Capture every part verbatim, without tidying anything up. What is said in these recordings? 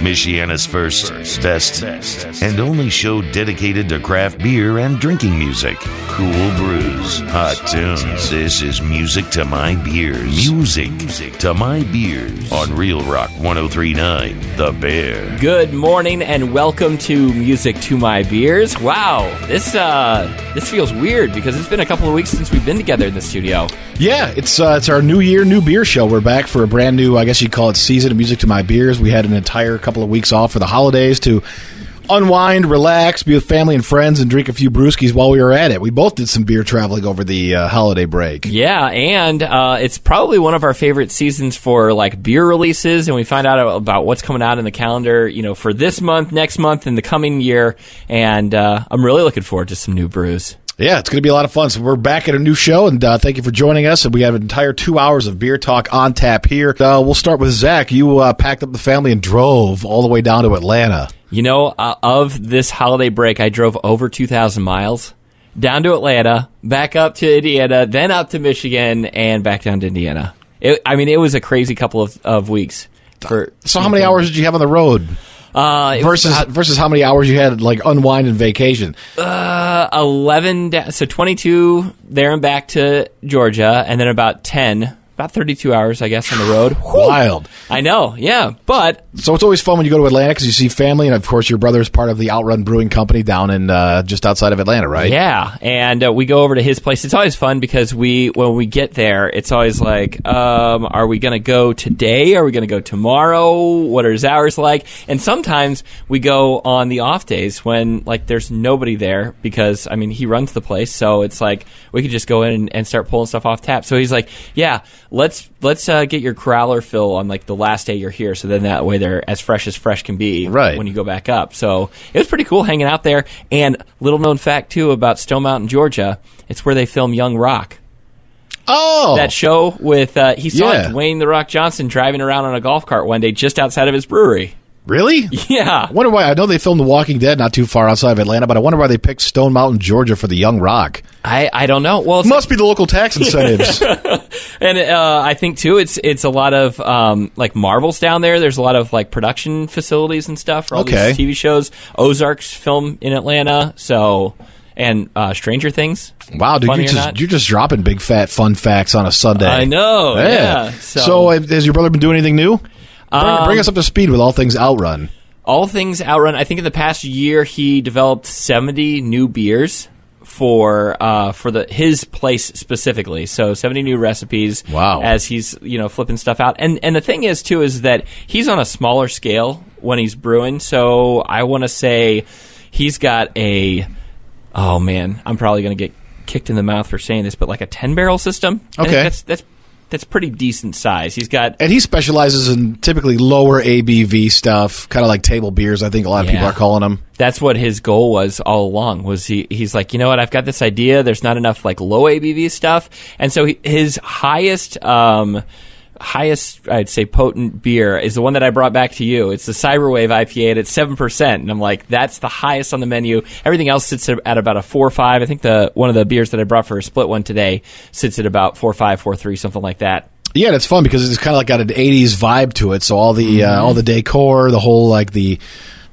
Michiana's first test, and only show dedicated to craft beer and drinking music. Cool brews, hot tunes. This is music to my beers. Music to my beers on Real Rock one oh three point nine, The Bear. Good morning and welcome to Music to My Beers. Wow, this uh, this feels weird because it's been a couple of weeks since we've been together in the studio. Yeah, it's uh, it's our new year, new beer show. We're back for a brand new, I guess you'd call it, season of Music to My Beers. We had an entire couple of weeks off for the holidays to unwind, relax, be with family and friends, and drink a few brewskis while we were at it. We both did some beer traveling over the uh, holiday break. Yeah, and uh, it's probably one of our favorite seasons for like beer releases, and we find out about what's coming out in the calendar, you know, for this month, next month, and the coming year. And uh, I'm really looking forward to some new brews. Yeah, it's going to be a lot of fun. So we're back at a new show, and uh, thank you for joining us. And we have an entire two hours of beer talk on tap here. Uh, we'll start with Zach. You uh, packed up the family and drove all the way down to Atlanta. You know, uh, of this holiday break, I drove over two thousand miles down to Atlanta, back up to Indiana, then up to Michigan, and back down to Indiana. It, I mean, it was a crazy couple of, of weeks. For so how many hours did you have on the road uh, versus was, uh, versus how many hours you had, like, unwind and vacation? Uh, eleven, da- so twenty-two there and back to Georgia, and then about ten. About thirty-two hours, I guess, on the road. Wild. I know, yeah, but... So it's always fun when you go to Atlanta because you see family, and of course your brother is part of the Outrun Brewing Company down in uh, just outside of Atlanta, right? Yeah, and uh, we go over to his place. It's always fun because we when we get there, it's always like, um, are we going to go today? Are we going to go tomorrow? What are his hours like? And sometimes we go on the off days when, like, there's nobody there because, I mean, he runs the place, so it's like we could just go in and, and start pulling stuff off tap. So he's like, yeah... Let's let's uh, get your growler fill on like the last day you're here, so then that way they're as fresh as fresh can be right. When you go back up. So it was pretty cool hanging out there. And little known fact too about Stone Mountain, Georgia, it's where they film Young Rock. Oh, that show with uh, he saw yeah. Dwayne The Rock Johnson driving around on a golf cart one day just outside of his brewery. Really? Yeah. I wonder why. I know they filmed The Walking Dead not too far outside of Atlanta, but I wonder why they picked Stone Mountain, Georgia for the Young Rock. I, I don't know. Well, it must like, be the local tax incentives. And uh, I think, too, it's it's a lot of, um, like, Marvels down there. There's a lot of, like, production facilities and stuff for all okay. these T V shows. Ozarks film in Atlanta, so... And uh, Stranger Things. Wow, dude, you're just, you're just dropping big, fat, fun facts on a Sunday. I know, yeah. yeah so. so has your brother been doing anything new? Bring, um, bring us up to speed with all things Outrun. All things Outrun. I think in the past year he developed seventy new beers for uh, for the his place specifically. So seventy new recipes. Wow. As he's you know flipping stuff out. And and the thing is too is that he's on a smaller scale when he's brewing. So I want to say he's got a oh man I'm probably going to get kicked in the mouth for saying this, but like a ten barrel system. Okay. That's that's. That's pretty decent size. He's got... And he specializes in typically lower A B V stuff, kind of like table beers, I think a lot of yeah. people are calling them. That's what his goal was all along, was he, he's like, you know what, I've got this idea, there's not enough like low A B V stuff. And so he, his highest, um, highest, I'd say, potent beer is the one that I brought back to you. It's the Cyberwave I P A, and it's seven percent. And I'm like, that's the highest on the menu. Everything else sits at about a four or five. I think the one of the beers that I brought for a split one today sits at about four or five, four or three, something like that. Yeah, and it's fun because it's kind of like got an eighties vibe to it. So all the mm-hmm. uh, all the decor, the whole like the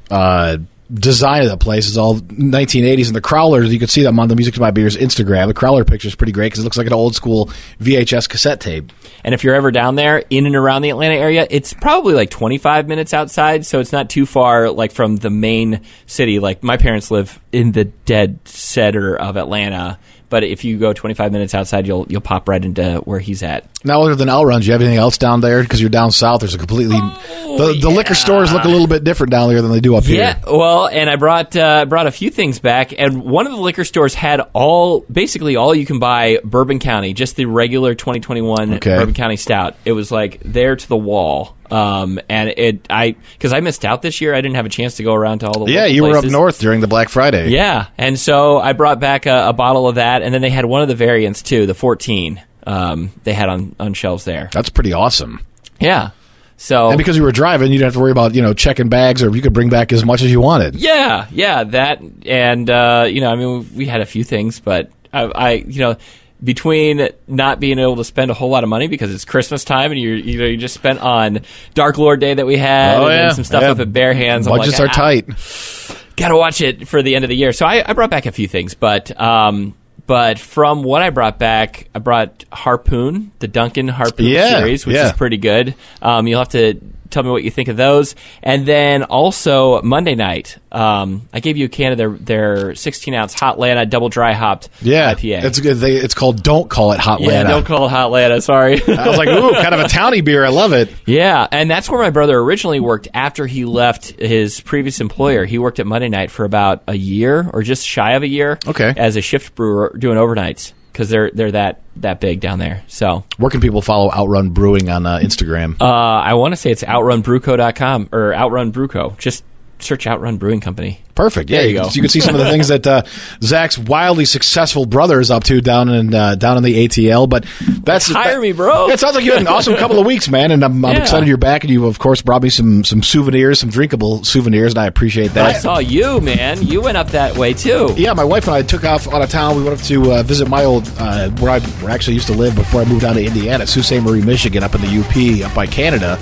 uh, design of the place is all nineteen eighties. And the crowlers, you can see them on the Music to My Beers Instagram. The crowler picture is pretty great because it looks like an old school V H S cassette tape. And if you're ever down there in and around the Atlanta area, it's probably like twenty-five minutes outside, so it's not too far like from the main city. Like my parents live in the dead center of Atlanta, but if you go twenty-five minutes outside, you'll you'll pop right into where he's at. Now, other than Outrun, do you have anything else down there? Because you're down south, there's a completely oh, the, the yeah. liquor stores look a little bit different down there than they do up yeah. here. Yeah, well, and I brought uh, brought a few things back, and one of the liquor stores had all basically all you can buy Bourbon County, just the regular twenty twenty-one okay. Bourbon County Stout. It was like there to the wall. Um, and it, I, because I missed out this year, I didn't have a chance to go around to all the yeah, you places. Were up north during the Black Friday. Yeah, and so I brought back a, a bottle of that, and then they had one of the variants too, the fourteen. Um, they had on on shelves there. That's pretty awesome. Yeah. So and because you were driving, you didn't have to worry about you know checking bags, or you could bring back as much as you wanted. Yeah, yeah, that, and uh, you know, I mean, we had a few things, but I, I you know. between not being able to spend a whole lot of money because it's Christmas time and you're, you know, you just spent on Dark Lord Day that we had, oh, and yeah. some stuff yeah. up at Bare Hands. Budgets like, are ah, tight. Gotta watch it for the end of the year. So I, I brought back a few things, but um, but from what I brought back, I brought Harpoon, the Duncan Harpoon yeah, series, which yeah. is pretty good. Um, you'll have to tell me what you think of those. And then also Monday Night, um, I gave you a can of their their sixteen ounce Hotlanta double dry hopped yeah, I P A. It's they, it's called Don't Call It Hotlanta. Yeah, Don't Call It Hotlanta. Sorry, I was like, ooh, kind of a townie beer. I love it. Yeah, and that's where my brother originally worked after he left his previous employer. He worked at Monday Night for about a year or just shy of a year. Okay, as a shift brewer doing overnights because they're they're that. that big down there. So where can people follow Outrun Brewing on uh, Instagram? uh I want to say it's outrun brew co dot com or Outrun Brewco. Just search Outrun Brewing Company. Perfect. Yeah, there you go. You can see some of the things that uh, Zach's wildly successful brother is up to down in uh, down in the A T L. But that's hire that, me, bro. It sounds like you had an awesome couple of weeks, man. And I'm, I'm yeah. excited you're back. And you, of course, brought me some some souvenirs, some drinkable souvenirs, and I appreciate that. I saw you, man. You went up that way too. Yeah, my wife and I took off out of town. We went up to uh, visit my old uh, where I where I actually used to live before I moved down to Indiana, Sault Ste. Marie, Michigan, up in the U P, up by Canada.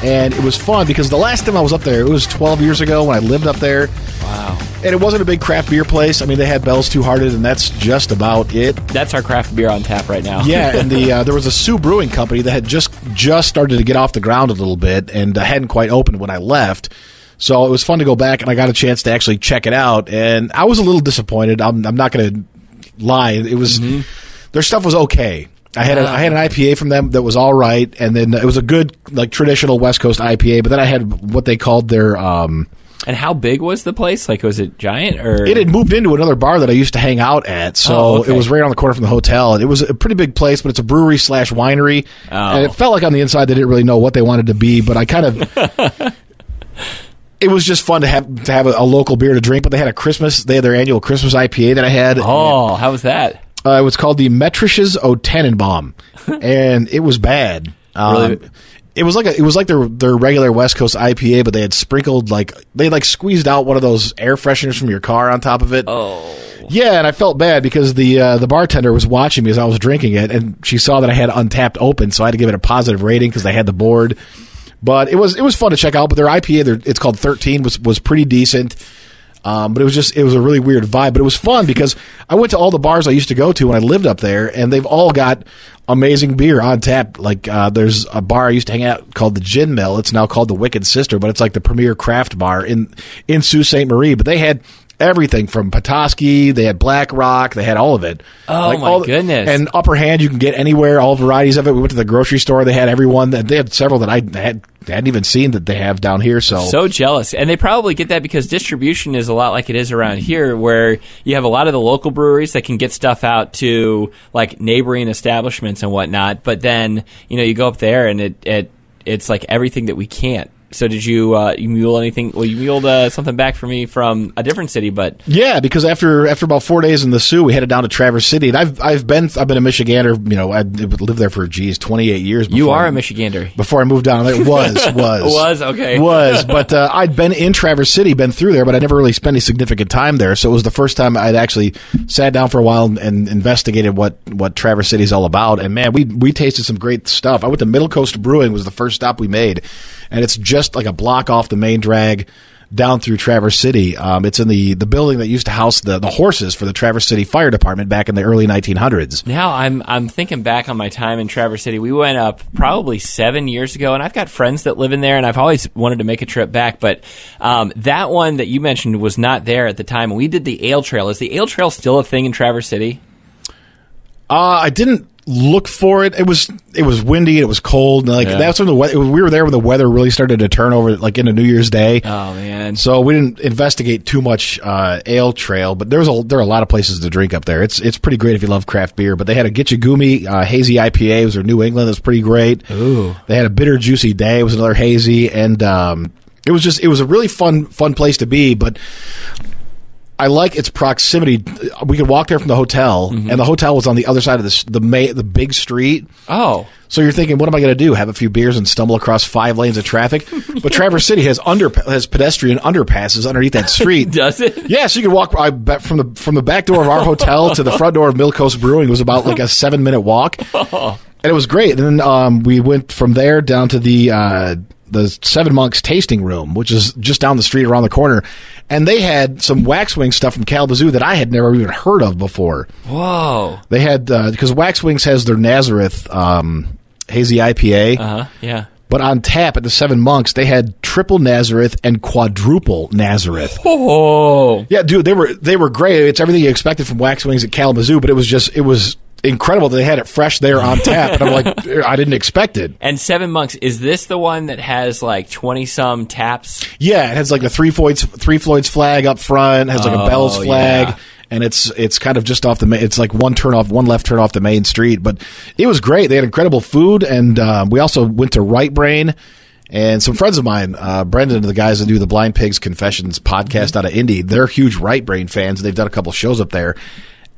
And it was fun because the last time I was up there, it was twelve years ago when I lived up there. Wow. And it wasn't a big craft beer place. I mean, they had Bell's Two-Hearted, and that's just about it. That's our craft beer on tap right now. Yeah, and the uh, there was a Soo Brewing Company that had just, just started to get off the ground a little bit, and uh, hadn't quite opened when I left. So it was fun to go back, and I got a chance to actually check it out. And I was a little disappointed. I'm, I'm not going to lie. It was mm-hmm. Their stuff was okay. I had, a, I had an I P A from them that was all right, and then it was a good, like, traditional West Coast I P A, but then I had what they called their... Um, and how big was the place? Like, was it giant? Or It had moved into another bar that I used to hang out at, so oh, okay. It was right around the corner from the hotel. It was a pretty big place, but it's a brewery slash winery, oh. and it felt like on the inside they didn't really know what they wanted to be, but I kind of... It was just fun to have to have a, a local beer to drink, but they had a Christmas, they had their annual Christmas I P A that I had. Oh, and, how was that? Uh, it was called the Metrich's O'Tannenbaum, and it was bad. Um, really? It was like a, it was like their their regular West Coast I P A, but they had sprinkled like they like squeezed out one of those air fresheners from your car on top of it. Oh, yeah, and I felt bad because the uh, the bartender was watching me as I was drinking it, and she saw that I had Untapped open, so I had to give it a positive rating because they had the board. But it was it was fun to check out. But their I P A, their, it's called thirteen, was was pretty decent. Um, but it was just, it was a really weird vibe, but it was fun because I went to all the bars I used to go to when I lived up there, and they've all got amazing beer on tap. Like, uh, there's a bar I used to hang out called the Gin Mill. It's now called the Wicked Sister, but it's like the premier craft bar in, in Sault Ste. Marie, but they had everything from Petoskey, they had Black Rock, they had all of it. Oh, like my all the, goodness. And Upper Hand, you can get anywhere, all varieties of it. We went to the grocery store, they had every one. They had several that I had, hadn't even seen that they have down here. So so jealous. And they probably get that because distribution is a lot like it is around here, where you have a lot of the local breweries that can get stuff out to like neighboring establishments and whatnot. But then, you know, you go up there and it, it it's like everything that we can't. So did you uh, you mule anything? Well, you muled uh, something back for me from a different city, but yeah, because after after about four days in the Sioux, we headed down to Traverse City, and I've I've been I've been a Michigander. You know, I lived there for geez twenty-eight years. You are a Michigander before I moved down there. Was was was okay was, but uh, I'd been in Traverse City, been through there, but I never really spent any significant time there. So it was the first time I'd actually sat down for a while and, and investigated what what Traverse City is all about. And man, we we tasted some great stuff. I went to Middle Coast Brewing was the first stop we made, and it's just Just like a block off the main drag down through Traverse City. Um, it's in the, the building that used to house the, the horses for the Traverse City Fire Department back in the early nineteen hundreds. Now I'm I'm thinking back on my time in Traverse City. We went up probably seven years ago, and I've got friends that live in there, and I've always wanted to make a trip back. But um, that one that you mentioned was not there at the time. We did the Ale Trail. Is the Ale Trail still a thing in Traverse City? Uh, I didn't. Look for it. It was it was windy and it was cold. And like yeah. that's when the weather. We were there when the weather really started to turn over, like into New Year's Day. Oh man! So we didn't investigate too much uh, Ale Trail, but there was a there are a lot of places to drink up there. It's it's pretty great if you love craft beer. But they had a Gitchagumi uh, hazy I P A. It was their New England. It was pretty great. Ooh! They had a Bitter Juicy Day. It was another hazy, and um, it was just it was a really fun fun place to be. But I like its proximity. We could walk there from the hotel, mm-hmm. and the hotel was on the other side of the the, ma- the big street. Oh. So you're thinking, what am I going to do? Have a few beers and stumble across five lanes of traffic? But Traverse City has under has pedestrian underpasses underneath that street. Does it? Yeah, so you can walk I bet from the from the back door of our hotel to the front door of Middle Coast Brewing was about like a seven-minute walk. Oh. And it was great. And then um, we went from there down to the uh, the Seven Monks Tasting Room, which is just down the street around the corner. And they had some Waxwing stuff from Kalamazoo that I had never even heard of before. Whoa. They had, because uh, Waxwings has their Nazareth um, hazy I P A. Uh-huh, yeah. But on tap at the Seven Monks, they had Triple Nazareth and Quadruple Nazareth. Oh. Yeah, dude, they were they were great. It's everything you expected from Waxwings at Kalamazoo, but it was just, it was... incredible that they had it fresh there on tap. And I'm like, I didn't expect it. And Seven Monks, is this the one that has like twenty-some taps? Yeah, it has like a Three Floyds, Three Floyds flag up front, has like oh, a Bell's flag, yeah. and it's it's kind of just off the main, it's like one turn off, one left turn off the main street. But it was great. They had incredible food, and um, we also went to Right Brain, and some friends of mine, uh, Brendan and the guys that do the Blind Pigs Confessions podcast mm-hmm. out of Indy, they're huge Right Brain fans. They've done a couple shows up there.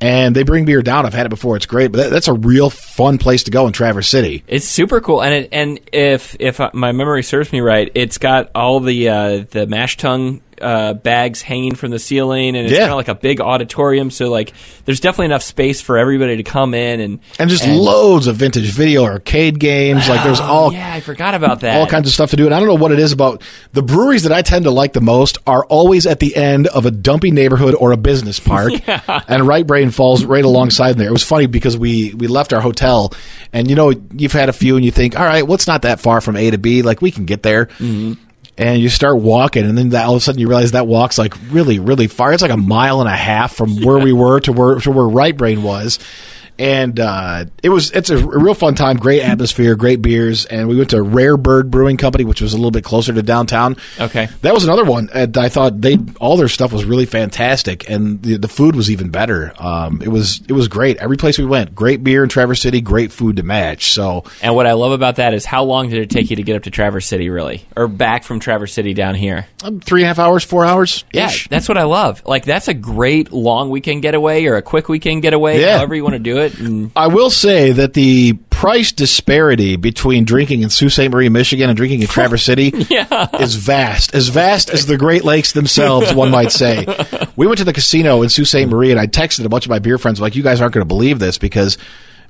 And they bring beer down. I've had it before. It's great, but that, that's a real fun place to go in Traverse City. It's super cool, and it, and if if my memory serves me right, it's got all the uh, the mash tung uh, bags hanging from the ceiling, and it's yeah. kind of like a big auditorium. So like, there's definitely enough space for everybody to come in, and and just and, loads of vintage video arcade games. Like there's all yeah, I forgot about that. All kinds of stuff to do. And I don't know what it is about the breweries that I tend to like the most are always at the end of a dumpy neighborhood or a business park, yeah. and Right Brain falls right alongside there. It was funny because we, we left our hotel, and you know, you've had a few and you think, all right, well, it's not that far from A to B. Like, we can get there. Mm-hmm. And you start walking, and then that, all of a sudden you realize that walk's like really, really far. It's like a mile and a half from yeah. where we were to where to where Right Brain was. And uh, it was it's a real fun time, great atmosphere, great beers. And we went to Rare Bird Brewing Company, which was a little bit closer to downtown. Okay. That was another one. And I thought they all their stuff was really fantastic, and the, the food was even better. Um, it was it was great. Every place we went, great beer in Traverse City, great food to match. So. And what I love about that is how long did it take you to get up to Traverse City, really? Or back from Traverse City down here? Um, three and a half hours, four hours. Yeah, that's what I love. Like, that's a great long weekend getaway or a quick weekend getaway, yeah. however you want to do it. And I will say that the price disparity between drinking in Sault Ste. Marie, Michigan, and drinking in Traverse City yeah. is vast. As vast as the Great Lakes themselves, one might say. We went to the casino in Sault Ste. Marie, and I texted a bunch of my beer friends, like, you guys aren't going to believe this, because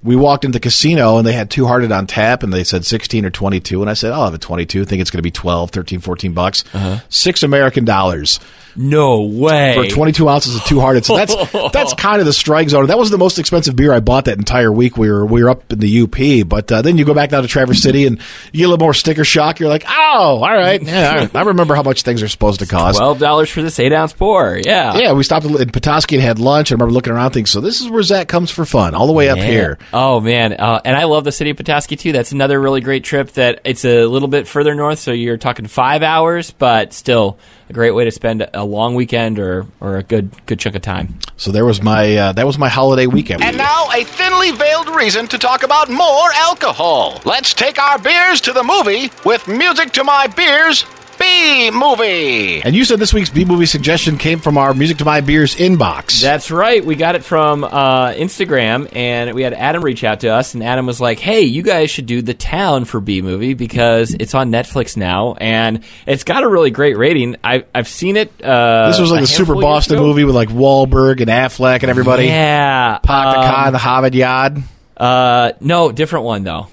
we walked into the casino, and they had Two-Hearted on tap, and they said sixteen or twenty-two, and I said, I'll have a twenty-two. I think it's going to be twelve, thirteen, fourteen bucks. Uh-huh. Six American dollars. No way. For twenty-two ounces of Two-Hearted. So that's that's kind of the strike zone. That was the most expensive beer I bought that entire week. We were we were up in the U P, but uh, then you go back down to Traverse City and you get a little more sticker shock. You're like, oh, all right. Yeah, I remember how much things are supposed to cost. twelve dollars for this eight-ounce pour. Yeah. Yeah, we stopped in Petoskey and had lunch. I remember looking around thinking, so this is where Zach comes for fun, all the way up yeah. here. Oh, man. Uh, and I love the city of Petoskey, too. That's another really great trip that it's a little bit further north, so you're talking five hours, but still a great way to spend a long weekend or, or a good good chunk of time. So there was my uh, that was my holiday weekend. And now a thinly veiled reason to talk about more alcohol. Let's take our beers to the movie with Music to My Beers B-Movie. And you said this week's B-Movie suggestion came from our Music to My Beers inbox. That's right. We got it from uh, Instagram, and we had Adam reach out to us, and Adam was like, hey, you guys should do The Town for B-Movie because it's on Netflix now, and it's got a really great rating. I, I've seen it. Uh, this was like the Super Boston movie with like Wahlberg and Affleck and everybody. Yeah. Pak um, the Khan, the Hamid Yad. Uh, no, different one, though.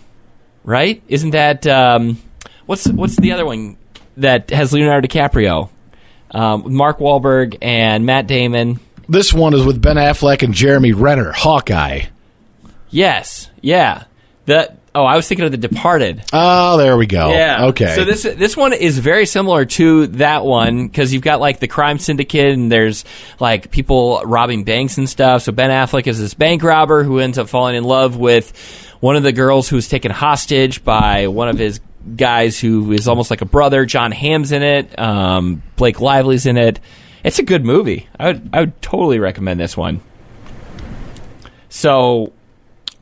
Right? Isn't that... Um, what's what's the other one? That has Leonardo DiCaprio, um, Mark Wahlberg, and Matt Damon. This one is with Ben Affleck and Jeremy Renner, Hawkeye. Yes, yeah. The oh, I was thinking of The Departed. Oh, there we go. Yeah, okay. So this this one is very similar to that one because you've got like the crime syndicate and there's like people robbing banks and stuff. So Ben Affleck is this bank robber who ends up falling in love with one of the girls who was taken hostage by one of his guys who is almost like a brother. John Hamm's in it. Um, Blake Lively's in it. It's a good movie. I would I would totally recommend this one. So,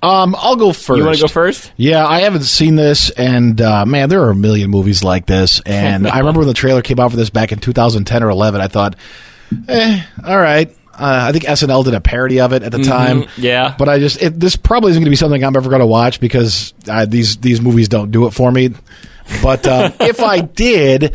um, I'll go first. You want to go first? Yeah, I haven't seen this, and uh, man, there are a million movies like this. And I remember when the trailer came out for this back in two thousand ten or eleven. I thought, eh, all right. Uh, I think S N L did a parody of it at the mm-hmm. time. Yeah. But I just, it, this probably isn't going to be something I'm ever going to watch because I, these, these movies don't do it for me. But uh, if I did,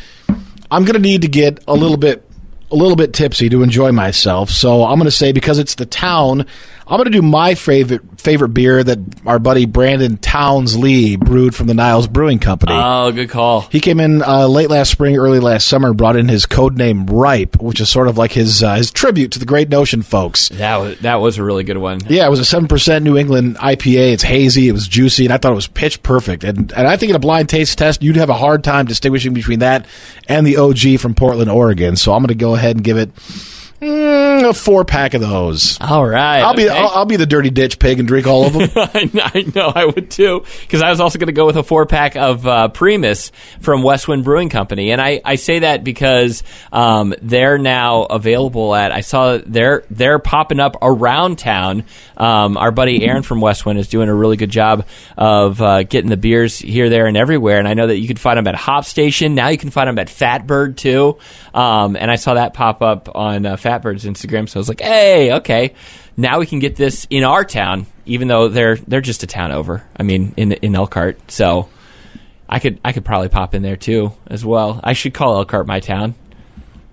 I'm going to need to get a little bit, a little bit tipsy to enjoy myself. So I'm going to say, because it's the town, I'm going to do my favorite favorite beer that our buddy Brandon Towns-Lee brewed from the Niles Brewing Company. Oh, good call. He came in uh, late last spring, early last summer, brought in his codename Ripe, which is sort of like his uh, his tribute to the Great Notion folks. That was, that was a really good one. Yeah, it was a seven percent New England I P A. It's hazy, it was juicy, and I thought it was pitch perfect. And, and I think in a blind taste test, you'd have a hard time distinguishing between that and the O G from Portland, Oregon. So I'm going to go ahead and give it... Mm, a four pack of those. All right, I'll be okay. I'll, I'll be the dirty ditch pig and drink all of them. I know I would too, because I was also going to go with a four pack of uh, Primus from Westwind Brewing Company, and I, I say that because um, they're now available at. I saw they're they're popping up around town. Um, our buddy Aaron from Westwind is doing a really good job of uh, getting the beers here, there, and everywhere. And I know that you can find them at Hop Station. Now you can find them at Fatbird too. Um, and I saw that pop up on uh, Fatbird's Instagram. So I was like, hey, okay, now we can get this in our town, even though they're they're just a town over. I mean, in in Elkhart. So I could I could probably pop in there too as well. I should call Elkhart my town.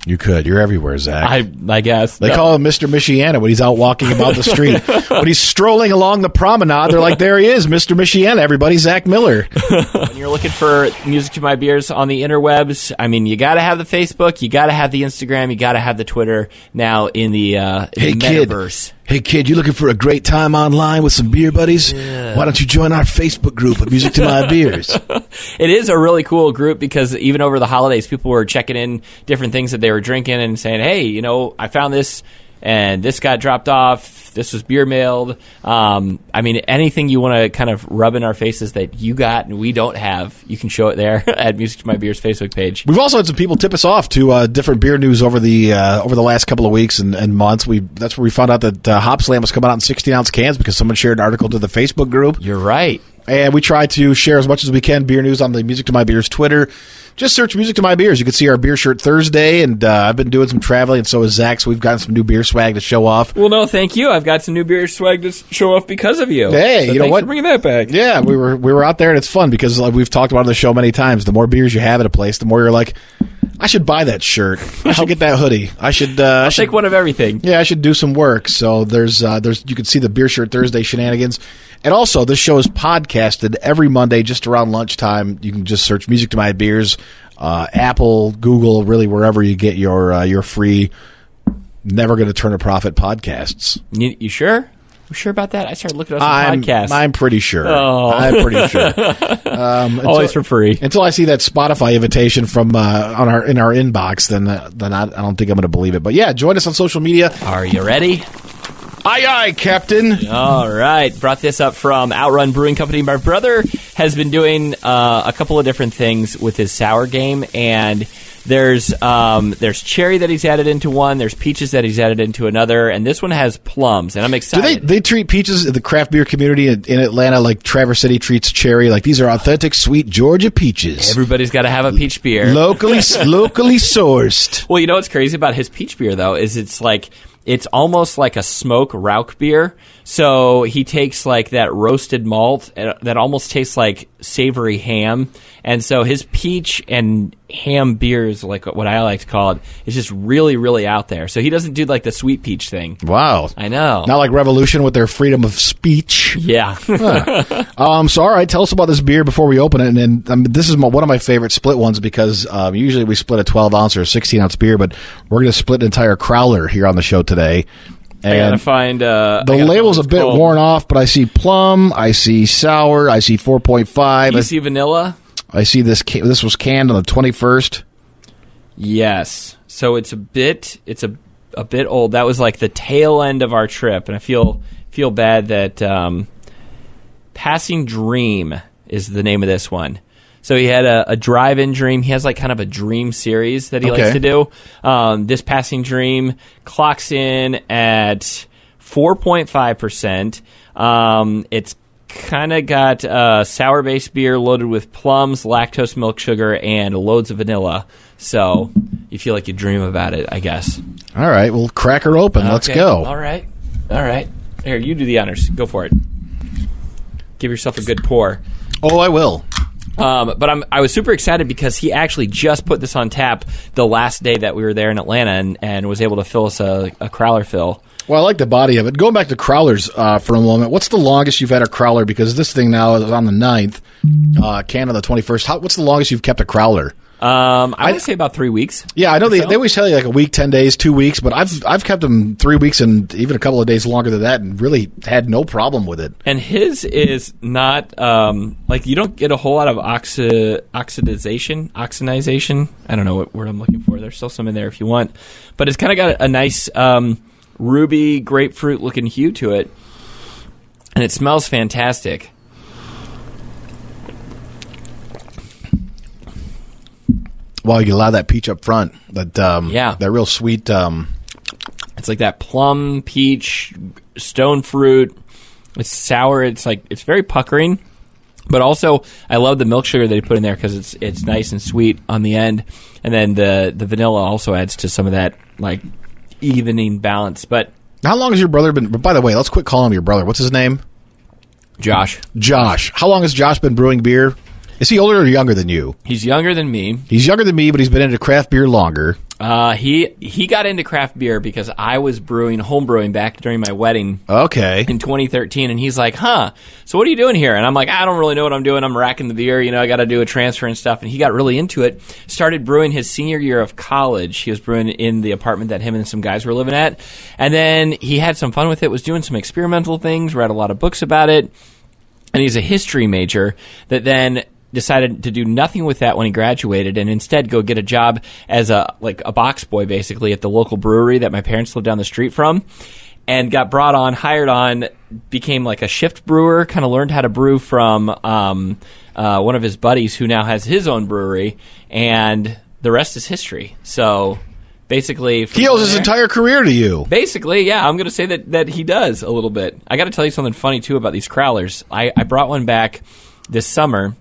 You could. You're everywhere, Zach. I, I guess. They no. call him Mister Michiana when he's out walking about the street. When he's strolling along the promenade, they're like, there he is, Mister Michiana, everybody, Zach Miller. When you're looking for Music to My Beers on the interwebs, I mean, you got to have the Facebook, you got to have the Instagram, you got to have the Twitter now in the, uh, in hey, the metaverse. Kid. Hey, kid, you looking for a great time online with some beer buddies? Yeah. Why don't you join our Facebook group of Music to My Beers? It is a really cool group because even over the holidays, people were checking in different things that they were drinking and saying, hey, you know, I found this and this got dropped off. This was beer mailed. Um, I mean, anything you want to kind of rub in our faces that you got and we don't have, you can show it there at Music to My Beers Facebook page. We've also had some people tip us off to uh, different beer news over the uh, over the last couple of weeks and, and months. We that's where we found out that uh, Hop Slam was coming out in sixteen ounce cans because someone shared an article to the Facebook group. You're right. And we try to share as much as we can beer news on the Music to My Beers Twitter. Just search Music to My Beers. You can see our Beer Shirt Thursday, and uh, I've been doing some traveling, and so is Zach, so we've gotten some new beer swag to show off. Well, no, thank you. I've got some new beer swag to show off because of you. Hey, so you know what? Thanks for bringing that back. Yeah, we were, we were out there, and it's fun because like, we've talked about it on the show many times. The more beers you have at a place, the more you're like, I should buy that shirt. I should get that hoodie. I should. Uh, I'll I should, take one of everything. Yeah, I should do some work. So there's, uh, there's. You can see the Beer Shirt Thursday shenanigans, and also this show is podcasted every Monday just around lunchtime. You can just search "Music to My Beers," uh, Apple, Google, really wherever you get your uh, your free. Never going to turn a profit podcasts. You, you sure? You sure about that? I started looking at some I'm, podcasts. I'm pretty sure. Oh. I'm pretty sure. Um, until, Always for free. Until I see that Spotify invitation from uh, on our in our inbox, then uh, then I, I don't think I'm going to believe it. But yeah, join us on social media. Are you ready? Aye, aye, Captain. All right. Brought this up from Outrun Brewing Company. My brother has been doing uh, a couple of different things with his sour game, and there's um, there's cherry that he's added into one. There's peaches that he's added into another, and this one has plums. And I'm excited. Do they, they treat peaches in the craft beer community in, in Atlanta like Traverse City treats cherry? Like these are authentic, sweet Georgia peaches. Everybody's got to have a peach beer, locally locally sourced. Well, you know what's crazy about his peach beer though is it's like it's almost like a smoke rauch beer. So he takes like that roasted malt that almost tastes like savory ham. And so his peach and ham beer is like what I like to call it. It's just really, really out there. So he doesn't do like the sweet peach thing. Wow. I know. Not like Revolution with their freedom of speech. Yeah. Huh. um, so all right, tell us about this beer before we open it. And, and um, this is my, one of my favorite split ones because um, usually we split a twelve ounce or a sixteen ounce beer, but we're going to split an entire crowler here on the show today. And I gotta find uh, the I gotta label's a bit cold. worn off, but I see plum, I see sour, I see four point five. You I, see vanilla. I see this. Ca- this was canned on the twenty first. Yes, so it's a bit. It's a a bit old. That was like the tail end of our trip, and I feel feel bad that um, Passing Dream is the name of this one. So he had a, a drive-in dream. He has like kind of a dream series that he okay. likes to do. Um, this Passing Dream clocks in at four point five percent. Um, it's kind of got uh, sour-based beer loaded with plums, lactose, milk sugar, and loads of vanilla. So you feel like you dream about it, I guess. All right, we'll crack her open. Okay. Let's go. All right. All right. Here, you do the honors. Go for it. Give yourself a good pour. Oh, I will. Um, but I'm, I was super excited because he actually just put this on tap the last day that we were there in Atlanta and, and was able to fill us a, a crowler fill. Well, I like the body of it. Going back to crowlers uh, for a moment, what's the longest you've had a crowler? Because this thing now is on the ninth, uh, can on the twenty-first. How, what's the longest you've kept a crowler? Um, I would say about three weeks. Yeah, I know they, they always tell you like a week, ten days, two weeks, but I've I've kept them three weeks and even a couple of days longer than that, and really had no problem with it. And his is not um, like you don't get a whole lot of oxi- oxidization, oxidization. I don't know what word I'm looking for. There's still some in there if you want, but it's kind of got a, a nice um, ruby grapefruit looking hue to it, and it smells fantastic. Well, you allow that peach up front, that um, yeah. that real sweet. Um, it's like that plum, peach, stone fruit. It's sour. It's like it's very puckering, but also I love the milk sugar they put in there because it's it's nice and sweet on the end, and then the the vanilla also adds to some of that like evening balance. But how long has your brother been? By the way, let's quit calling him your brother. What's his name? Josh. Josh. How long has Josh been brewing beer? Is he older or younger than you? He's younger than me. He's younger than me, but he's been into craft beer longer. Uh, he he got into craft beer because I was brewing, home brewing back during my wedding. Okay. In twenty thirteen, and he's like, huh, so what are you doing here? And I'm like, I don't really know what I'm doing. I'm racking the beer. You know, I got to do a transfer and stuff. And he got really into it, started brewing his senior year of college. He was brewing in the apartment that him and some guys were living at. And then he had some fun with it, was doing some experimental things, read a lot of books about it. And he's a history major that then decided to do nothing with that when he graduated and instead go get a job as a like a box boy basically at the local brewery that my parents lived down the street from, and got brought on, hired on, became like a shift brewer, kind of learned how to brew from um, uh, one of his buddies who now has his own brewery, and the rest is history. So basically... He owes his entire career to you. Basically, yeah. I'm going to say that, that he does a little bit. I got to tell you something funny too about these crowlers. I, I brought one back this summer.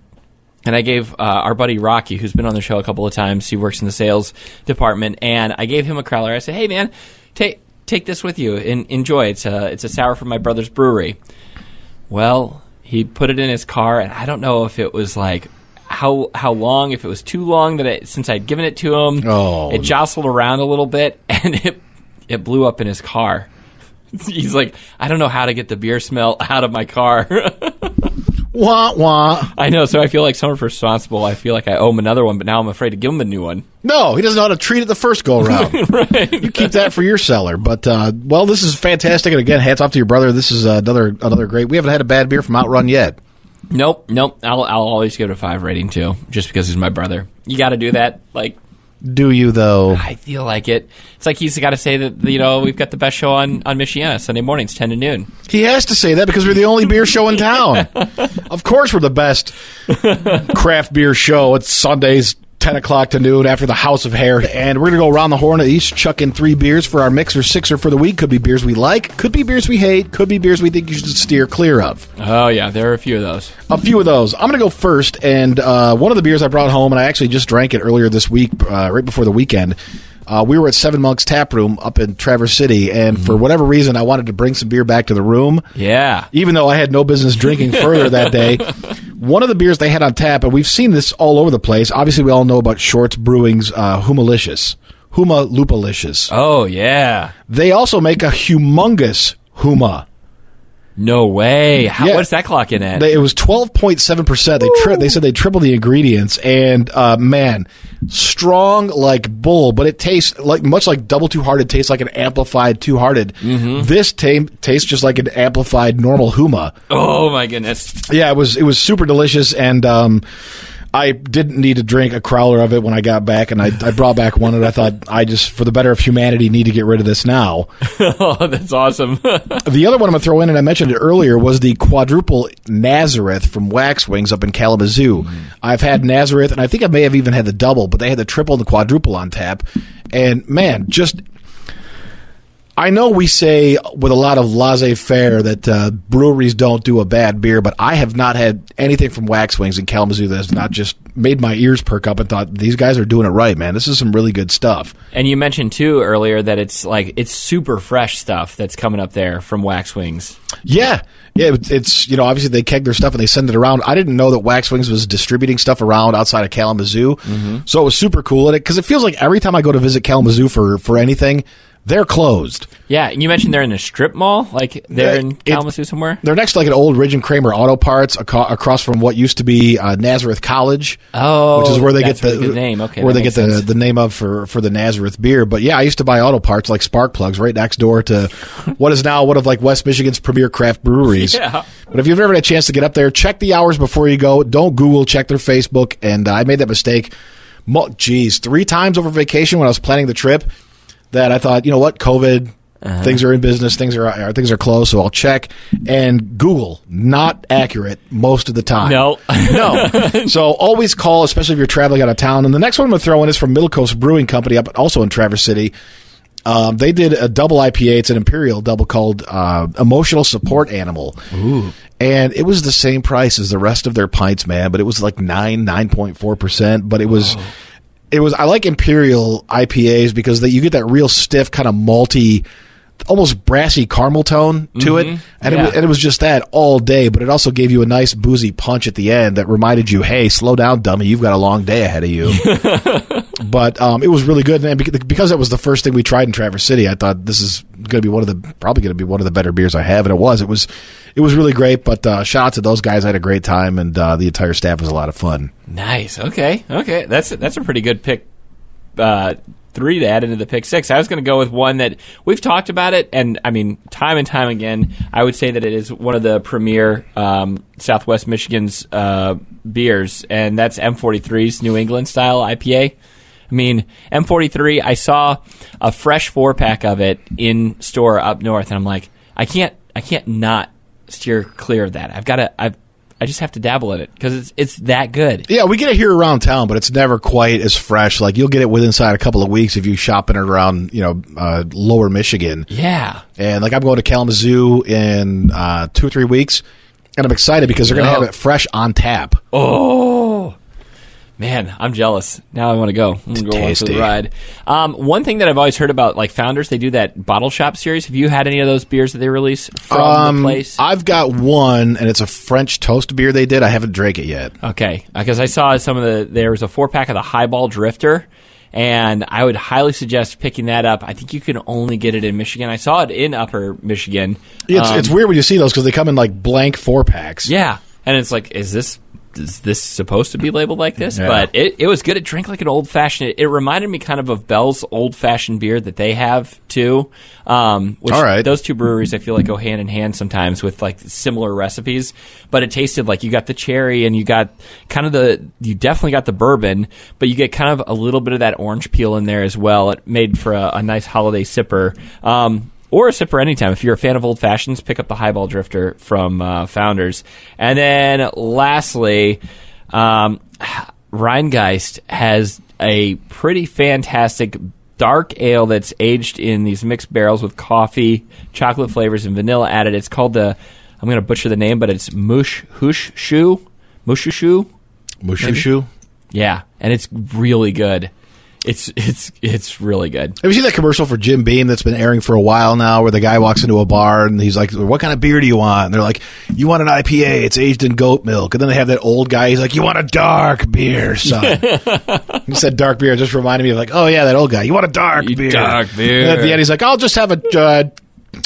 And I gave uh, our buddy Rocky, who's been on the show a couple of times, he works in the sales department, and I gave him a crowler. I said, hey, man, take take this with you and enjoy. It's a, it's a sour from my brother's brewery. Well, he put it in his car, and I don't know if it was like how how long, if it was too long that it, since I'd given it to him. Oh. It jostled around a little bit, and it it blew up in his car. He's like, I don't know how to get the beer smell out of my car. Wah, wah. I know, so I feel like someone's responsible. I feel like I owe him another one, but now I'm afraid to give him a new one. No, he doesn't know how to treat it the first go-around. Right. You keep that for your cellar. But, uh, well, this is fantastic. And, again, hats off to your brother. This is uh, another another great. We haven't had a bad beer from Outrun yet. Nope, nope. I'll, I'll always give it a five rating, too, just because he's my brother. You got to do that, like... Do you, though? I feel like it. It's like he's got to say that, you know, we've got the best show on, on Michiana, Sunday mornings, ten to noon. He has to say that because we're the only beer show in town. Of course we're the best craft beer show. It's Sundays, ten o'clock to noon after the House of Hair. And we're going to go around the horn and each chuck in three beers for our mix or sixer for the week. Could be beers we like, could be beers we hate, could be beers we think you should steer clear of. Oh, yeah, there are a few of those. A few of those. I'm going to go first, and uh, one of the beers I brought home, and I actually just drank it earlier this week, uh, right before the weekend. Uh, we were at Seven Monks Tap Room up in Traverse City, and mm-hmm. for whatever reason, I wanted to bring some beer back to the room. Yeah. Even though I had no business drinking further that day. One of the beers they had on tap, and we've seen this all over the place. Obviously, we all know about Shorts Brewing's uh, Humalicious. Huma Lupalicious. Oh, yeah. They also make a humongous Huma. No way. How, yeah. What's that clock in at? They, it was twelve point seven percent. They tri- they said they tripled the ingredients. And, uh, man, strong like bull, but it tastes like much like Double Two-Hearted tastes like an amplified Two-Hearted. Mm-hmm. This t- tastes just like an amplified normal Huma. Oh, my goodness. Yeah, it was it was super delicious, and um, I didn't need to drink a crowler of it when I got back, and I, I brought back one, and I thought I just, for the better of humanity, need to get rid of this now. Oh, that's awesome. The other one I'm going to throw in, and I mentioned it earlier, was the Quadruple Nazareth from Waxwings up in Kalamazoo. Mm-hmm. I've had Nazareth, and I think I may have even had the double, but they had the triple and the quadruple on tap. And, man, just... I know we say with a lot of laissez-faire that uh, breweries don't do a bad beer, but I have not had anything from Waxwings in Kalamazoo that has not just made my ears perk up and thought, these guys are doing it right, man. This is some really good stuff. And you mentioned, too, earlier that it's like it's super fresh stuff that's coming up there from Waxwings. Yeah. Yeah, it's, you know, obviously they keg their stuff and they send it around. I didn't know that Waxwings was distributing stuff around outside of Kalamazoo, mm-hmm. so it was super cool. And it, 'cause it feels like every time I go to visit Kalamazoo for, for anything, they're closed. Yeah, you mentioned they're in a strip mall, like they're yeah, in Kalamazoo it, somewhere? They're next to like an old Ridge and Kramer Auto Parts aco- across from what used to be uh, Nazareth College, oh, which is where they get the really name. Okay, where they get the, the name of for, for the Nazareth beer. But yeah, I used to buy auto parts like spark plugs right next door to what is now one of like West Michigan's premier craft breweries. Yeah. But if you've never had a chance to get up there, check the hours before you go. Don't Google, check their Facebook. And uh, I made that mistake, Mo- geez, three times over vacation when I was planning the trip. That I thought, you know what, COVID, uh-huh. things are in business, things are things are closed, so I'll check. And Google, not accurate most of the time. No. no. So always call, especially if you're traveling out of town. And the next one I'm going to throw in is from Middle Coast Brewing Company, up also in Traverse City. Um, they did a double I P A. It's an imperial double called uh, Emotional Support Animal. Ooh. And it was the same price as the rest of their pints, man, but it was like nine, nine point four percent. But it was... Oh. It was I like imperial I P As because that you get that real stiff kind of malty, almost brassy caramel tone to mm-hmm. it, and yeah. it and it was just that all day. But it also gave you a nice boozy punch at the end that reminded you, hey, slow down, dummy, you've got a long day ahead of you. But um, it was really good, and because that was the first thing we tried in Traverse City, I thought this is going to be one of the probably going to be one of the better beers I have, and it was. It was, it was really great. But uh, shout out to those guys; I had a great time, and uh, the entire staff was a lot of fun. Nice. Okay. Okay. That's that's a pretty good pick. Uh, three to add into the pick six. I was going to go with one that we've talked about it, and I mean, time and time again, I would say that it is one of the premier um, Southwest Michigan's uh, beers, and that's M forty-three's New England style I P A. I mean, M forty-three, I saw a fresh four-pack of it in store up north, and I'm like, I can't I can't not steer clear of that. I've got to I I just have to dabble in it because it's it's that good. Yeah, we get it here around town, but it's never quite as fresh. Like, you'll get it within inside a couple of weeks if you shop in it around, you know, uh, lower Michigan. Yeah. And, like, I'm going to Kalamazoo in uh, two or three weeks, and I'm excited because they're going to oh. have it fresh on tap. Oh, man, I'm jealous. Now I want to go. I'm going to go on for the ride. Um, one thing that I've always heard about, like, Founders, they do that bottle shop series. Have you had any of those beers that they release from um, the place? I've got one, and it's a French toast beer they did. I haven't drank it yet. Okay, because I saw some of the – there was a four-pack of the Highball Drifter, and I would highly suggest picking that up. I think you can only get it in Michigan. I saw it in Upper Michigan. It's, um, it's weird when you see those because they come in, like, blank four-packs. Yeah, and it's like, is this – is this supposed to be labeled like this? Yeah. But it, it was good. It drank like an old-fashioned. It, it reminded me kind of of Bell's old-fashioned beer that they have, too. Um, which All right. Those two breweries, I feel like, go hand in hand sometimes with, like, similar recipes. But it tasted like you got the cherry and you got kind of the – you definitely got the bourbon, but you get kind of a little bit of that orange peel in there as well. It made for a, a nice holiday sipper. Um Or a sipper anytime. If you're a fan of old fashions, pick up the Highball Drifter from uh, Founders. And then lastly, um, Rheingeist has a pretty fantastic dark ale that's aged in these mixed barrels with coffee, chocolate flavors, and vanilla added. It's called the, I'm going to butcher the name, but it's Mush Hush Shoe. Mushushu? Mushushu? Yeah. And it's really good. It's it's it's really good. Have you seen that commercial for Jim Beam that's been airing for a while now where the guy walks into a bar and he's like, what kind of beer do you want? And they're like, you want an I P A. It's aged in goat milk. And then they have that old guy. He's like, you want a dark beer, son. He said dark beer. It just reminded me of like, oh, yeah, that old guy. You want a dark you beer. Dark beer. And at the end, he's like, I'll just have a... Uh,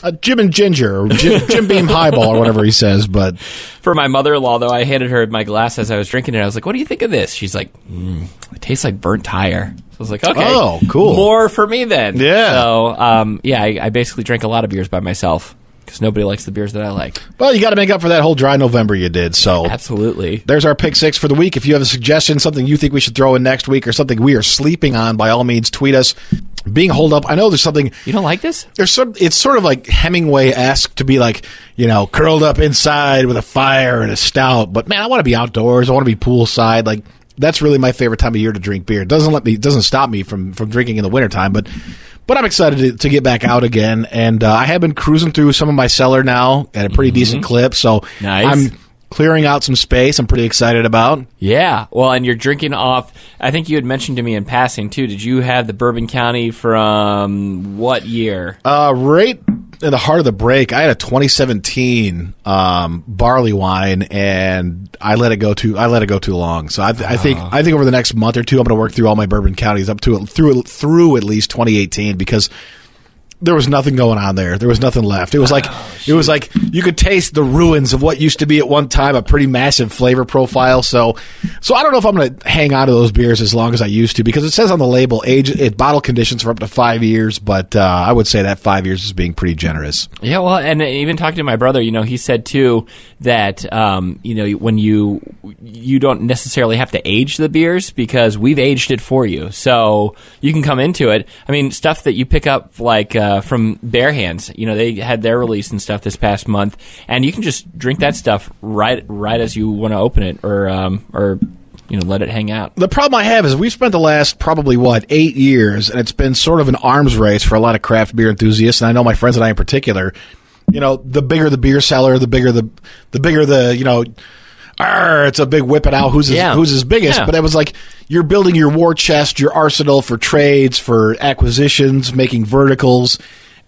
Uh, Jim and Ginger, or Jim, Jim Beam Highball, or whatever he says. But for my mother-in-law, though, I handed her my glass as I was drinking it. I was like, "What do you think of this?" She's like, mm, "It tastes like burnt tire." So I was like, "Okay, oh, cool, more for me then." Yeah. So, um, yeah, I, I basically drank a lot of beers by myself because nobody likes the beers that I like. Well, you got to make up for that whole dry November you did. So absolutely, there's our pick six for the week. If you have a suggestion, something you think we should throw in next week, or something we are sleeping on, by all means, tweet us. Being holed up, I know there's something... You don't like this? There's some, it's sort of like Hemingway-esque to be like, you know, curled up inside with a fire and a stout. But, man, I want to be outdoors. I want to be poolside. Like, that's really my favorite time of year to drink beer. It doesn't let me, it doesn't stop me from, from drinking in the wintertime, but... But I'm excited to, to get back out again, and uh, I have been cruising through some of my cellar now at a pretty mm-hmm. decent clip, so nice. I'm clearing out some space I'm pretty excited about. Yeah. Well, and you're drinking off, I think you had mentioned to me in passing, too, did you have the Bourbon County from what year? Uh, right in the heart of the break, I had a twenty seventeen um, barley wine, and I let it go too. I let it go too long. So I, I think oh. I think over the next month or two, I'm going to work through all my Bourbon Counties up to through through at least twenty eighteen because there was nothing going on there. There was nothing left. It was like oh, it was like you could taste the ruins of what used to be at one time a pretty massive flavor profile. So, so I don't know if I'm going to hang on to those beers as long as I used to because it says on the label age it bottle conditions for up to five years. But uh, I would say that five years is being pretty generous. Yeah, well, and even talking to my brother, you know, he said too that um, you know when you you don't necessarily have to age the beers because we've aged it for you, so you can come into it. I mean, stuff that you pick up like. Uh, Uh, from Bare Hands, you know, they had their release and stuff this past month, and you can just drink that stuff right, right as you want to open it, or, um, or you know, let it hang out. The problem I have is we've spent the last probably what eight years, and it's been sort of an arms race for a lot of craft beer enthusiasts, and I know my friends and I in particular. You know, the bigger the beer seller, the bigger the, the bigger the, you know. It's a big whip it out who's yeah. his, who's his biggest yeah. But it was like you're building your war chest, your arsenal for trades, for acquisitions, making verticals,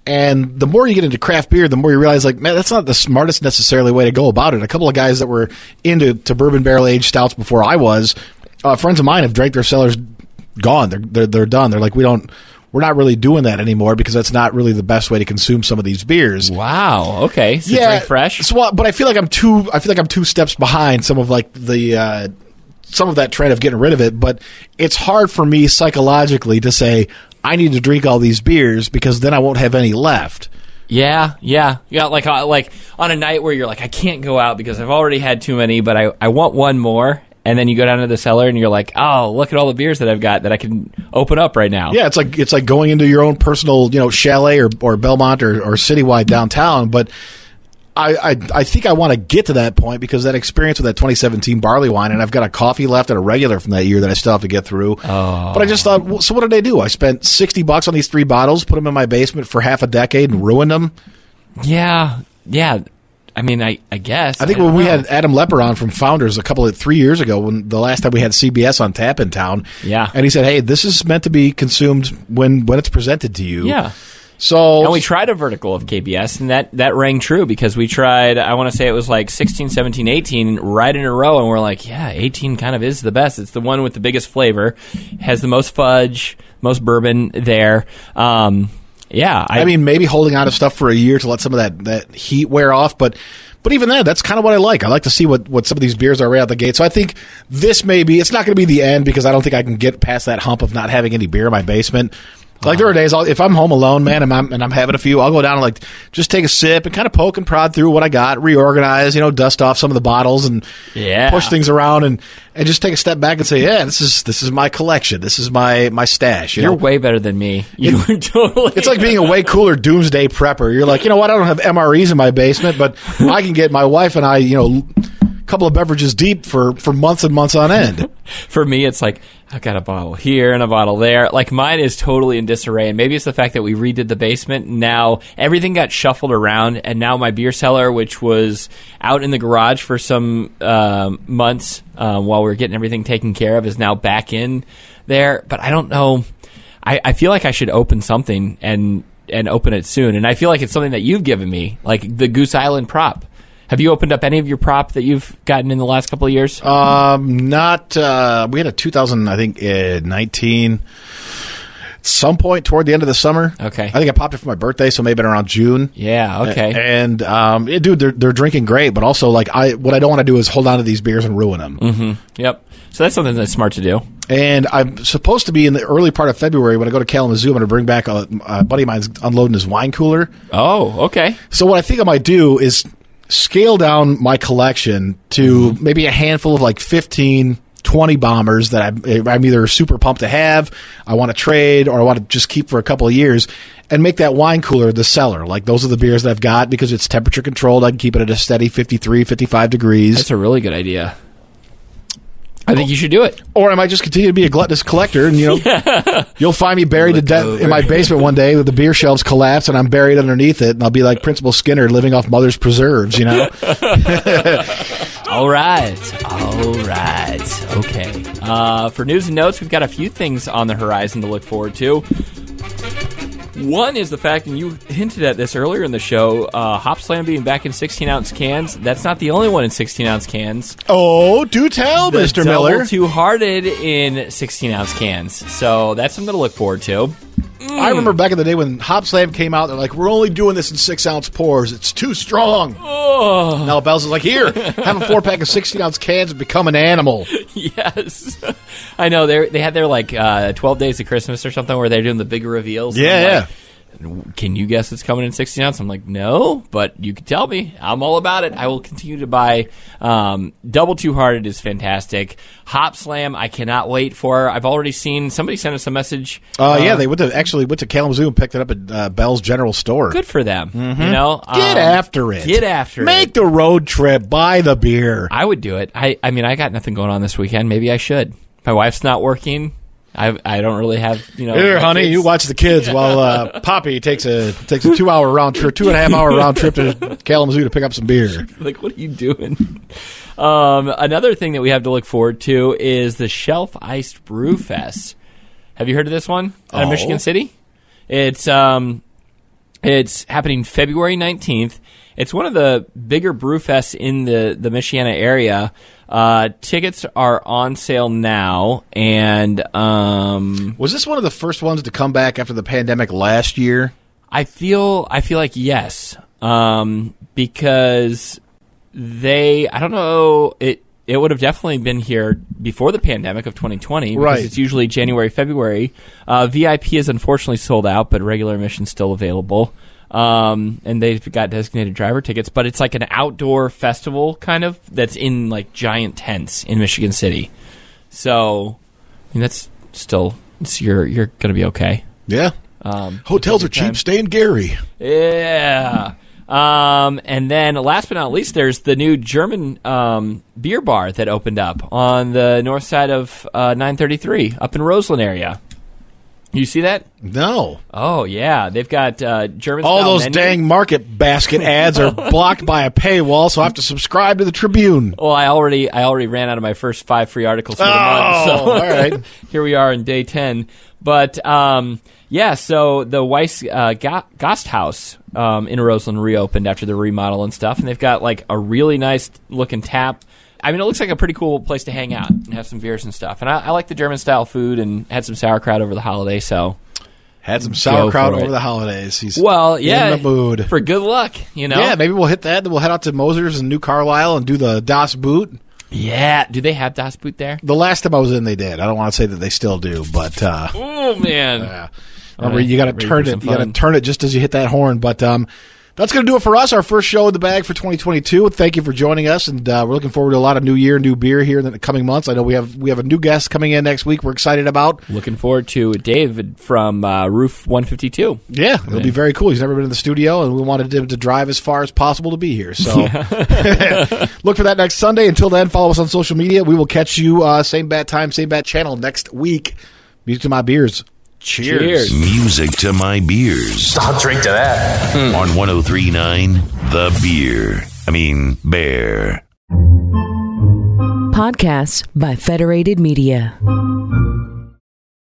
and the more you get into craft beer, the more you realize like, man, that's not the smartest necessarily way to go about it. A couple of guys that were into to bourbon barrel aged stouts before I was, uh, friends of mine have drank their cellars gone. They're, they're they're done. They're like, we don't we're not really doing that anymore because that's not really the best way to consume some of these beers. Wow. Okay. So yeah. It's fresh. So, but I feel like I'm two. I feel like I'm two steps behind some of like the uh, some of that trend of getting rid of it. But it's hard for me psychologically to say I need to drink all these beers because then I won't have any left. Yeah. Yeah. Yeah. Like uh, like on a night where you're like, I can't go out because I've already had too many, but I, I want one more. And then you go down to the cellar and you're like, oh, look at all the beers that I've got that I can open up right now. Yeah, it's like it's like going into your own personal, you know, chalet or, or Belmont or, or citywide downtown. But I, I I think I want to get to that point because that experience with that twenty seventeen barley wine, and I've got a coffee left and a regular from that year that I still have to get through. Oh. But I just thought, well, so what did I do? I spent sixty bucks on these three bottles, put them in my basement for half a decade and ruined them. Yeah, yeah. I mean, I, I guess. I think I when know. we had Adam Lepper on from Founders a couple of three years ago, when the last time we had C B S on tap in town, yeah, and he said, "Hey, this is meant to be consumed when, when it's presented to you." Yeah. So, and we tried a vertical of K B S, and that, that rang true because we tried, I want to say it was like sixteen, seventeen, eighteen right in a row, and we're like, yeah, eighteen kind of is the best. It's the one with the biggest flavor, has the most fudge, most bourbon there. Um, Yeah, I, I mean, maybe holding on to stuff for a year to let some of that, that heat wear off, but but even that, that's kind of what I like. I like to see what, what some of these beers are right out the gate. So I think this may be, it's not going to be the end because I don't think I can get past that hump of not having any beer in my basement. Like there are days, I'll, if I'm home alone, man, and I'm, and I'm having a few, I'll go down and like just take a sip and kind of poke and prod through what I got, reorganize, you know, dust off some of the bottles and yeah. push things around and, and just take a step back and say, yeah, this is this is my collection, this is my my stash. You You're know? way better than me. You it, were totally. It's like being a way cooler doomsday prepper. You're like, you know what? I don't have M R Es in my basement, but I can get my wife and I, you know. Couple of beverages deep for, for months and months on end. For me, it's like, I've got a bottle here and a bottle there. Like, mine is totally in disarray, and maybe it's the fact that we redid the basement. Now, everything got shuffled around, and now my beer cellar, which was out in the garage for some uh, months uh, while we were getting everything taken care of, is now back in there. But I don't know. I, I feel like I should open something and, and open it soon, and I feel like it's something that you've given me, like the Goose Island prop. Have you opened up any of your prop that you've gotten in the last couple of years? Um, not. Uh, we had a two thousand, I think, uh, nineteen. Some point toward the end of the summer. Okay. I think I popped it for my birthday, so maybe around June. Yeah. Okay. And um, it, dude, they're they're drinking great, but also like I, what I don't want to do is hold on to these beers and ruin them. Mm-hmm. Yep. So that's something that's smart to do. And I'm supposed to be in the early part of February when I go to Kalamazoo. I'm going to bring back a, a buddy of mine's unloading his wine cooler. Oh. Okay. So what I think I might do is scale down my collection to mm-hmm. maybe a handful of like fifteen, twenty bombers that I'm, I'm either super pumped to have, I want to trade, or I want to just keep for a couple of years, and make that wine cooler the cellar. Like, those are the beers that I've got because it's temperature controlled. I can keep it at a steady fifty-three, fifty-five degrees. That's a really good idea. I think you should do it. Or I might just continue to be a gluttonous collector, and you know, yeah. you'll find me buried to death over. in my basement one day with the beer shelves collapse, and I'm buried underneath it, and I'll be like Principal Skinner living off Mother's Preserves, you know? All right. All right. Okay. Uh, for news and notes, we've got a few things on the horizon to look forward to. One is the fact, and you hinted at this earlier in the show, uh, Hop Slam being back in sixteen-ounce cans. That's not the only one in sixteen-ounce cans. Oh, do tell, the Mister Miller. Bell's Two-Hearted in sixteen-ounce cans. So that's something to look forward to. Mm. I remember back in the day when Hop Slam came out, they're like, we're only doing this in six-ounce pours. It's too strong. Oh. Now Bell's is like, here, have a four-pack of sixteen-ounce cans and become an animal. Yes. I know. They had their, like, uh, twelve Days of Christmas or something where they're doing the big reveals. Yeah, yeah. Like, can you guess it's coming in sixteen ounce? I'm like, no, but you can tell me. I'm all about it. I will continue to buy. Um, Double Two-Hearted is fantastic. Hop Slam, I cannot wait for. I've already seen, somebody sent us a message. Oh, uh, uh, yeah, they went to, actually went to Kalamazoo and picked it up at uh, Bell's General Store. Good for them. Mm-hmm. You know, um, Get after it. Get after Make it. Make the road trip. Buy the beer. I would do it. I, I mean, I got nothing going on this weekend. Maybe I should. My wife's not working. I I don't really have, you know. Here, honey, kids. You watch the kids while uh, Poppy takes a takes a two hour round trip, two and a half hour round trip to Kalamazoo to pick up some beer. Like, what are you doing? Um, another thing that we have to look forward to is the Shelf Iced Brew Fest. Have you heard of this one out of oh. Michigan City? It's um, it's happening February nineteenth. It's one of the bigger brew fests in the the Michiana area. Uh, tickets are on sale now, and um, was this one of the first ones to come back after the pandemic last year? I feel I feel like yes, um, because they I don't know it it would have definitely been here before the pandemic of twenty twenty. Right, because it's usually January, February. Uh, V I P is unfortunately sold out, but regular admission still available. Um, and they've got designated driver tickets, but it's like an outdoor festival kind of that's in like giant tents in Michigan City. So I mean, that's still it's, you're you're gonna be okay. Yeah. Um, hotels are cheap. Time. Stay in Gary. Yeah. Um, and then last but not least, there's the new German um, beer bar that opened up on the north side of uh, nine thirty-three, up in Roseland area. You see that? No. Oh, yeah. They've got uh, German All those menu. Dang market basket ads are blocked by a paywall, so I have to subscribe to the Tribune. Well, I already I already ran out of my first five free articles for oh, the month. So all right. Here we are in day ten. But, um, yeah, so the Weiss uh, Gasthaus um, in Roseland reopened after the remodel and stuff, and they've got, like, a really nice-looking tap. I mean, it looks like a pretty cool place to hang out and have some beers and stuff. And I, I like the German-style food and had some sauerkraut over the holiday, so... Had some sauerkraut over it. the holidays. He's well, yeah, in the mood. For good luck, you know? Yeah, maybe we'll hit that, then we'll head out to Moser's and New Carlisle and do the Das Boot. Yeah. Do they have Das Boot there? The last time I was in, they did. I don't want to say that they still do, but... Uh, oh, man. Uh, remember, right. you got to turn it. You got to turn it just as you hit that horn, but... Um, That's going to do it for us, our first show in the bag for twenty twenty-two. Thank you for joining us, and uh, we're looking forward to a lot of new year, new beer here in the coming months. I know we have we have a new guest coming in next week we're excited about. Looking forward to David from uh, Roof one fifty-two. Yeah, it'll be very cool. He's never been in the studio, and we wanted him to drive as far as possible to be here. So yeah. Look for that next Sunday. Until then, follow us on social media. We will catch you uh, same bat time, same bat channel next week. Music to my beers. Cheers. Cheers. Music to my beers. I'll drink to that. Mm. On one oh three point nine, The Beer. I mean, Bear. Podcasts by Federated Media.